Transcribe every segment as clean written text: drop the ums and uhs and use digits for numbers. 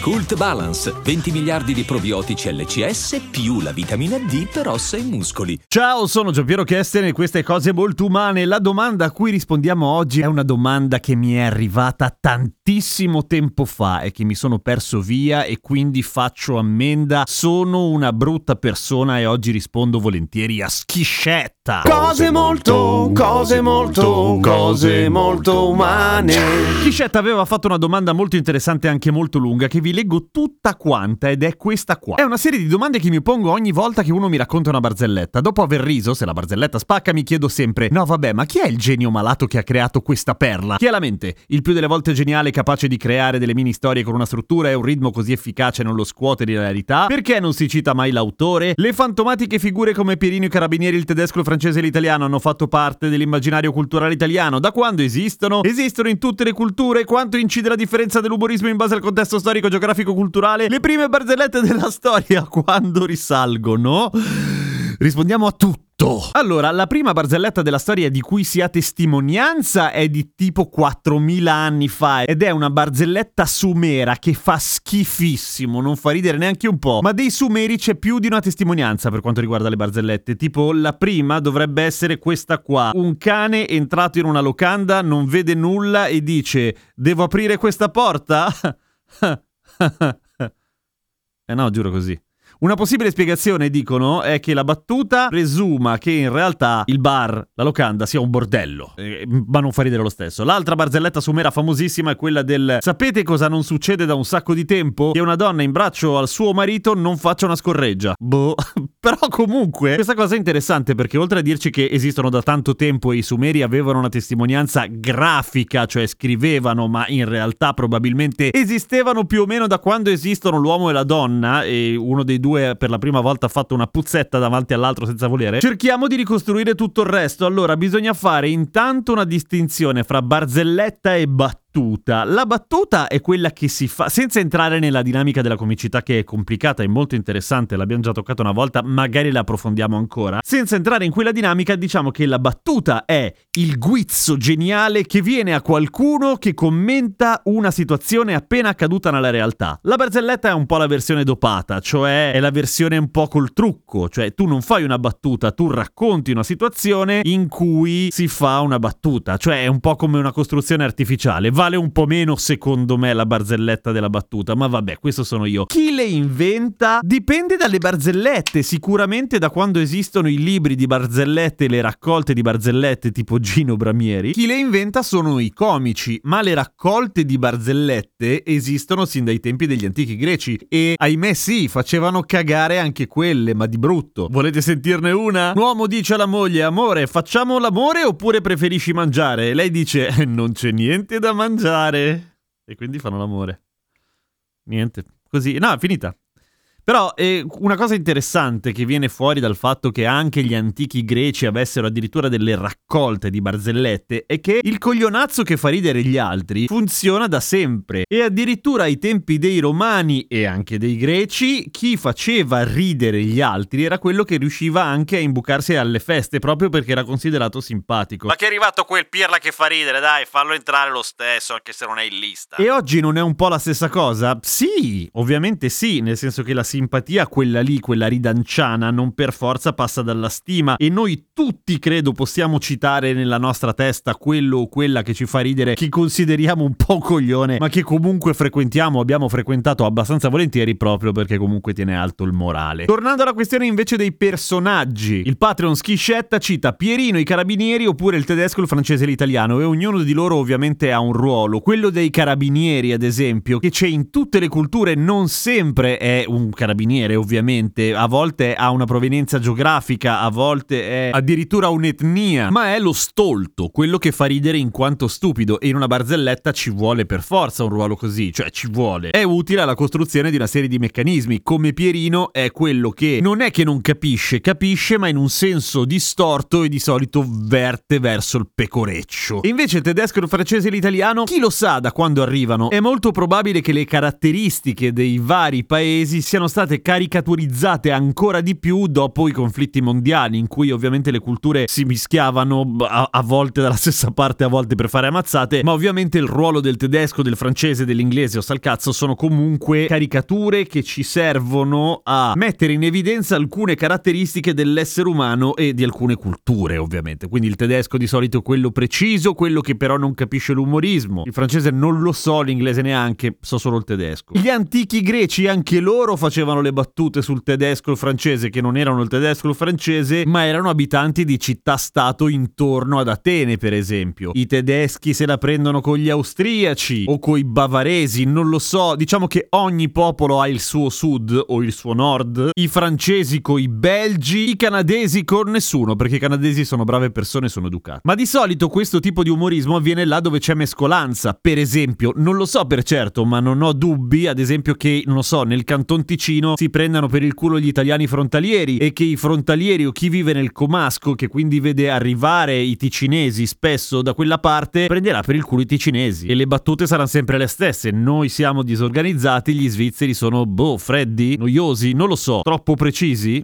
Cult Balance, 20 miliardi di probiotici LCS più la vitamina D per ossa e muscoli. Ciao, sono Giampiero Chester e queste Cose Molto Umane. La domanda a cui rispondiamo oggi è una domanda che mi è arrivata tantissimo tempo fa e che mi sono perso via, e quindi faccio ammenda. Sono una brutta persona e oggi rispondo volentieri a Schiscetta. Cose molto umane. Schiscetta aveva fatto una domanda molto interessante, anche molto lunga, che vi leggo tutta quanta, ed è questa qua. È una serie di domande che mi pongo ogni volta che uno mi racconta una barzelletta. Dopo aver riso, se la barzelletta spacca, mi chiedo sempre: no vabbè, ma chi è il genio malato che ha creato questa perla? Chi è la mente, il più delle volte geniale, capace di creare delle mini storie con una struttura e un ritmo così efficace non lo scuote di realtà? Perché non si cita mai l'autore? Le fantomatiche figure come Pierino e Carabinieri, il tedesco, il francese e l'italiano hanno fatto parte dell'immaginario culturale italiano. Da quando esistono? Esistono in tutte le culture. Quanto incide la differenza dell'umorismo in base al contesto storico, geografico, culturale? Le prime barzellette della storia quando risalgono? Rispondiamo a tutti. Allora, la prima barzelletta della storia di cui si ha testimonianza è di tipo 4000 anni fa ed è una barzelletta sumera che fa schifissimo, non fa ridere neanche un po', ma dei sumeri c'è più di una testimonianza per quanto riguarda le barzellette. Tipo, la prima dovrebbe essere questa qua: un cane entrato in una locanda non vede nulla e dice: devo aprire questa porta? No, giuro, così. Una possibile spiegazione, dicono, è che la battuta presuma che in realtà il bar, la locanda, sia un bordello, ma non fa ridere lo stesso. L'altra barzelletta sumera famosissima è quella del: sapete cosa non succede da un sacco di tempo? Che una donna in braccio al suo marito non faccia una scorreggia. Boh. Però comunque questa cosa è interessante, perché oltre a dirci che esistono da tanto tempo e i sumeri avevano una testimonianza grafica, cioè scrivevano, ma in realtà probabilmente esistevano più o meno da quando esistono l'uomo e la donna, e uno dei due per la prima volta ha fatto una puzzetta davanti all'altro senza volere, cerchiamo di ricostruire tutto il resto. Allora, bisogna fare intanto una distinzione fra barzelletta e battuta. La battuta è quella che si fa senza entrare nella dinamica della comicità, che è complicata e molto interessante, l'abbiamo già toccata una volta, magari la approfondiamo ancora. Senza entrare in quella dinamica, diciamo che la battuta è il guizzo geniale che viene a qualcuno che commenta una situazione appena accaduta nella realtà. La barzelletta è un po' la versione dopata, cioè è la versione un po' col trucco, cioè tu non fai una battuta, tu racconti una situazione in cui si fa una battuta, cioè è un po' come una costruzione artificiale. Vale un po' meno, secondo me, la barzelletta della battuta, ma vabbè, questo sono io. Chi le inventa? Dipende dalle barzellette, sicuramente da quando esistono i libri di barzellette, le raccolte di barzellette tipo Gino Bramieri. Chi le inventa sono i comici, ma le raccolte di barzellette esistono sin dai tempi degli antichi greci e, ahimè sì, facevano cagare anche quelle, ma di brutto. Volete sentirne una? Un uomo dice alla moglie: amore, facciamo l'amore oppure preferisci mangiare? E lei dice: non c'è niente da mangiare. E quindi fanno l'amore. Niente, così, no, è finita. Però una cosa interessante che viene fuori dal fatto che anche gli antichi greci avessero addirittura delle raccolte di barzellette è che il coglionazzo che fa ridere gli altri funziona da sempre, e addirittura ai tempi dei romani e anche dei greci chi faceva ridere gli altri era quello che riusciva anche a imbucarsi alle feste, proprio perché era considerato simpatico. Ma che è arrivato quel pirla che fa ridere, dai, fallo entrare lo stesso anche se non è in lista. E oggi non è un po' la stessa cosa? Sì, ovviamente sì, nel senso che la simpatia, quella lì, quella ridanciana, non per forza passa dalla stima, e noi tutti, credo, possiamo citare nella nostra testa quello o quella che ci fa ridere, che consideriamo un po' coglione, ma che comunque frequentiamo, abbiamo frequentato abbastanza volentieri, proprio perché comunque tiene alto il morale. Tornando alla questione invece dei personaggi, il Patreon Schiscetta cita Pierino, i Carabinieri oppure il tedesco, il francese e l'italiano, e ognuno di loro ovviamente ha un ruolo. Quello dei Carabinieri, ad esempio, che c'è in tutte le culture, non sempre è un carabinieri carabiniere, ovviamente. A volte ha una provenienza geografica, a volte è addirittura un'etnia, ma è lo stolto, quello che fa ridere in quanto stupido, e in una barzelletta ci vuole per forza un ruolo così, cioè ci vuole. È utile alla costruzione di una serie di meccanismi, come Pierino è quello che non capisce, capisce, ma in un senso distorto e di solito verte verso il pecoreccio. E invece il tedesco, il francese e l'italiano, chi lo sa da quando arrivano, è molto probabile che le caratteristiche dei vari paesi siano state caricaturizzate ancora di più dopo i conflitti mondiali, in cui ovviamente le culture si mischiavano a volte dalla stessa parte, a volte per fare ammazzate, ma ovviamente il ruolo del tedesco, del francese, dell'inglese o sta al cazzo sono comunque caricature che ci servono a mettere in evidenza alcune caratteristiche dell'essere umano e di alcune culture, ovviamente. Quindi il tedesco di solito è quello preciso, quello che però non capisce l'umorismo. Il francese non lo so, l'inglese neanche, so solo il tedesco. Gli antichi greci, anche loro facevano le battute sul tedesco e il francese, che non erano il tedesco e il francese, ma erano abitanti di città-stato intorno ad Atene, per esempio. I tedeschi se la prendono con gli austriaci o coi bavaresi, non lo so. Diciamo che ogni popolo ha il suo sud o il suo nord. I francesi coi belgi, i canadesi con nessuno, perché i canadesi sono brave persone e sono educati. Ma di solito questo tipo di umorismo avviene là dove c'è mescolanza. Per esempio, non lo so per certo, ma non ho dubbi, ad esempio, che, non lo so, nel Canton Ticino si prendano per il culo gli italiani frontalieri, e che i frontalieri o chi vive nel Comasco, che quindi vede arrivare i ticinesi spesso da quella parte, prenderà per il culo i ticinesi. E le battute saranno sempre le stesse: noi siamo disorganizzati, gli svizzeri sono freddi, noiosi, non lo so, troppo precisi,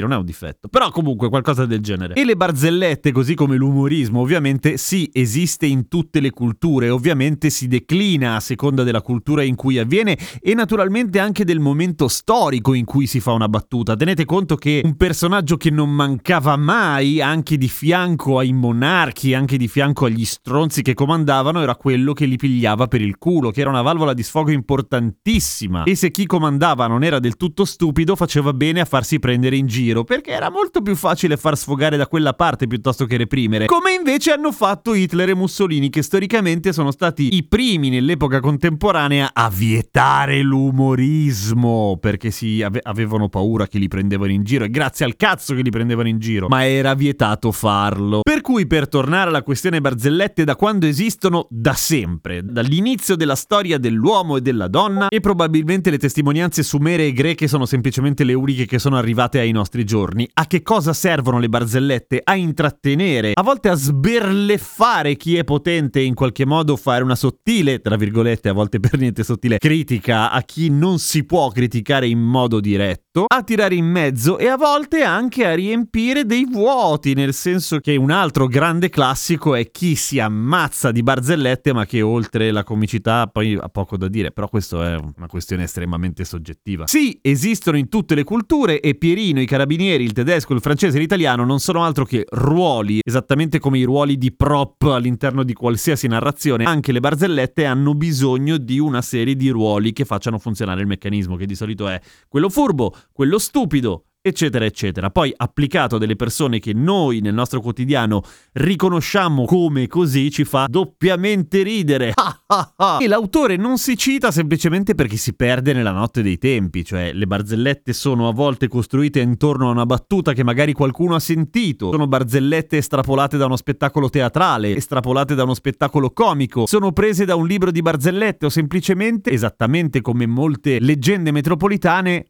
non è un difetto, però comunque qualcosa del genere. E le barzellette, così come l'umorismo, ovviamente sì, esiste in tutte le culture, ovviamente si declina a seconda della cultura in cui avviene e naturalmente anche del momento storico in cui si fa una battuta. Tenete conto che un personaggio che non mancava mai, anche di fianco ai monarchi, anche di fianco agli stronzi che comandavano, era quello che li pigliava per il culo, che era una valvola di sfogo importantissima, e se chi comandava non era del tutto stupido faceva bene a farsi prendere in giro, perché era molto più facile far sfogare da quella parte piuttosto che reprimere, come invece hanno fatto Hitler e Mussolini, che storicamente sono stati i primi nell'epoca contemporanea a vietare l'umorismo, perché avevano paura che li prendevano in giro, e grazie al cazzo che li prendevano in giro, ma era vietato farlo. Per cui, per tornare alla questione barzellette, da quando esistono? Da sempre, dall'inizio della storia dell'uomo e della donna, e probabilmente le testimonianze sumere e greche sono semplicemente le uniche che sono arrivate ai nostri giorni. A che cosa servono le barzellette? A intrattenere, a volte a sberleffare chi è potente, in qualche modo fare una sottile, tra virgolette, a volte per niente sottile, critica a chi non si può criticare in modo diretto, a tirare in mezzo e a volte anche a riempire dei vuoti, nel senso che un altro grande classico è chi si ammazza di barzellette ma che oltre la comicità poi ha poco da dire, però questo è una questione estremamente soggettiva. Sì, esistono in tutte le culture, e Pierino, i carabinieri, il tedesco, il francese e l'italiano non sono altro che ruoli, esattamente come i ruoli di prop all'interno di qualsiasi narrazione. Anche le barzellette hanno bisogno di una serie di ruoli che facciano funzionare il meccanismo, che di solito è quello furbo, quello stupido, eccetera eccetera. Poi applicato a delle persone che noi nel nostro quotidiano riconosciamo come così, ci fa doppiamente ridere. E l'autore non si cita semplicemente perché si perde nella notte dei tempi, cioè le barzellette sono a volte costruite intorno a una battuta che magari qualcuno ha sentito, sono barzellette estrapolate da uno spettacolo teatrale, estrapolate da uno spettacolo comico, sono prese da un libro di barzellette o semplicemente, esattamente come molte leggende metropolitane,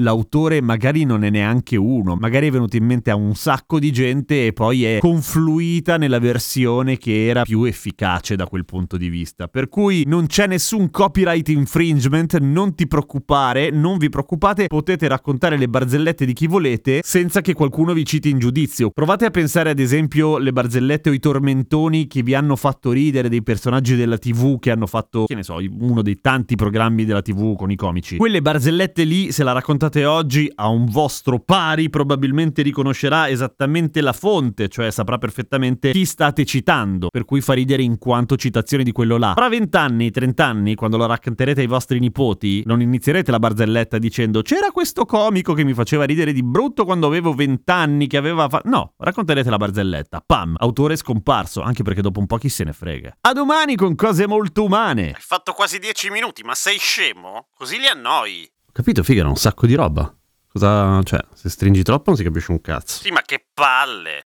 l'autore magari non è neanche uno, magari è venuto in mente a un sacco di gente e poi è confluita nella versione che era più efficace da quel punto di vista. Per cui non c'è nessun copyright infringement, non ti preoccupare, non vi preoccupate, potete raccontare le barzellette di chi volete senza che qualcuno vi citi in giudizio. Provate a pensare ad esempio le barzellette o i tormentoni che vi hanno fatto ridere dei personaggi della TV, che hanno fatto, che ne so, uno dei tanti programmi della TV con i comici. Quelle barzellette lì, se la raccontate oggi a un vostro pari, probabilmente riconoscerà esattamente la fonte, cioè saprà perfettamente chi state citando, per cui fa ridere in quanto citazione di quello là. Fra 20 anni, 30 anni, quando lo racconterete ai vostri nipoti, non inizierete la barzelletta dicendo c'era questo comico che mi faceva ridere di brutto quando avevo 20 anni, che aveva fatto... No, racconterete la barzelletta, pam, autore scomparso, anche perché dopo un po' chi se ne frega. A domani con Cose Molto Umane. Hai fatto quasi 10 minuti, ma sei scemo? Così li annoi. Capito, figa, era un sacco di roba. Cosa, cioè, se stringi troppo non si capisce un cazzo. Sì, ma che palle!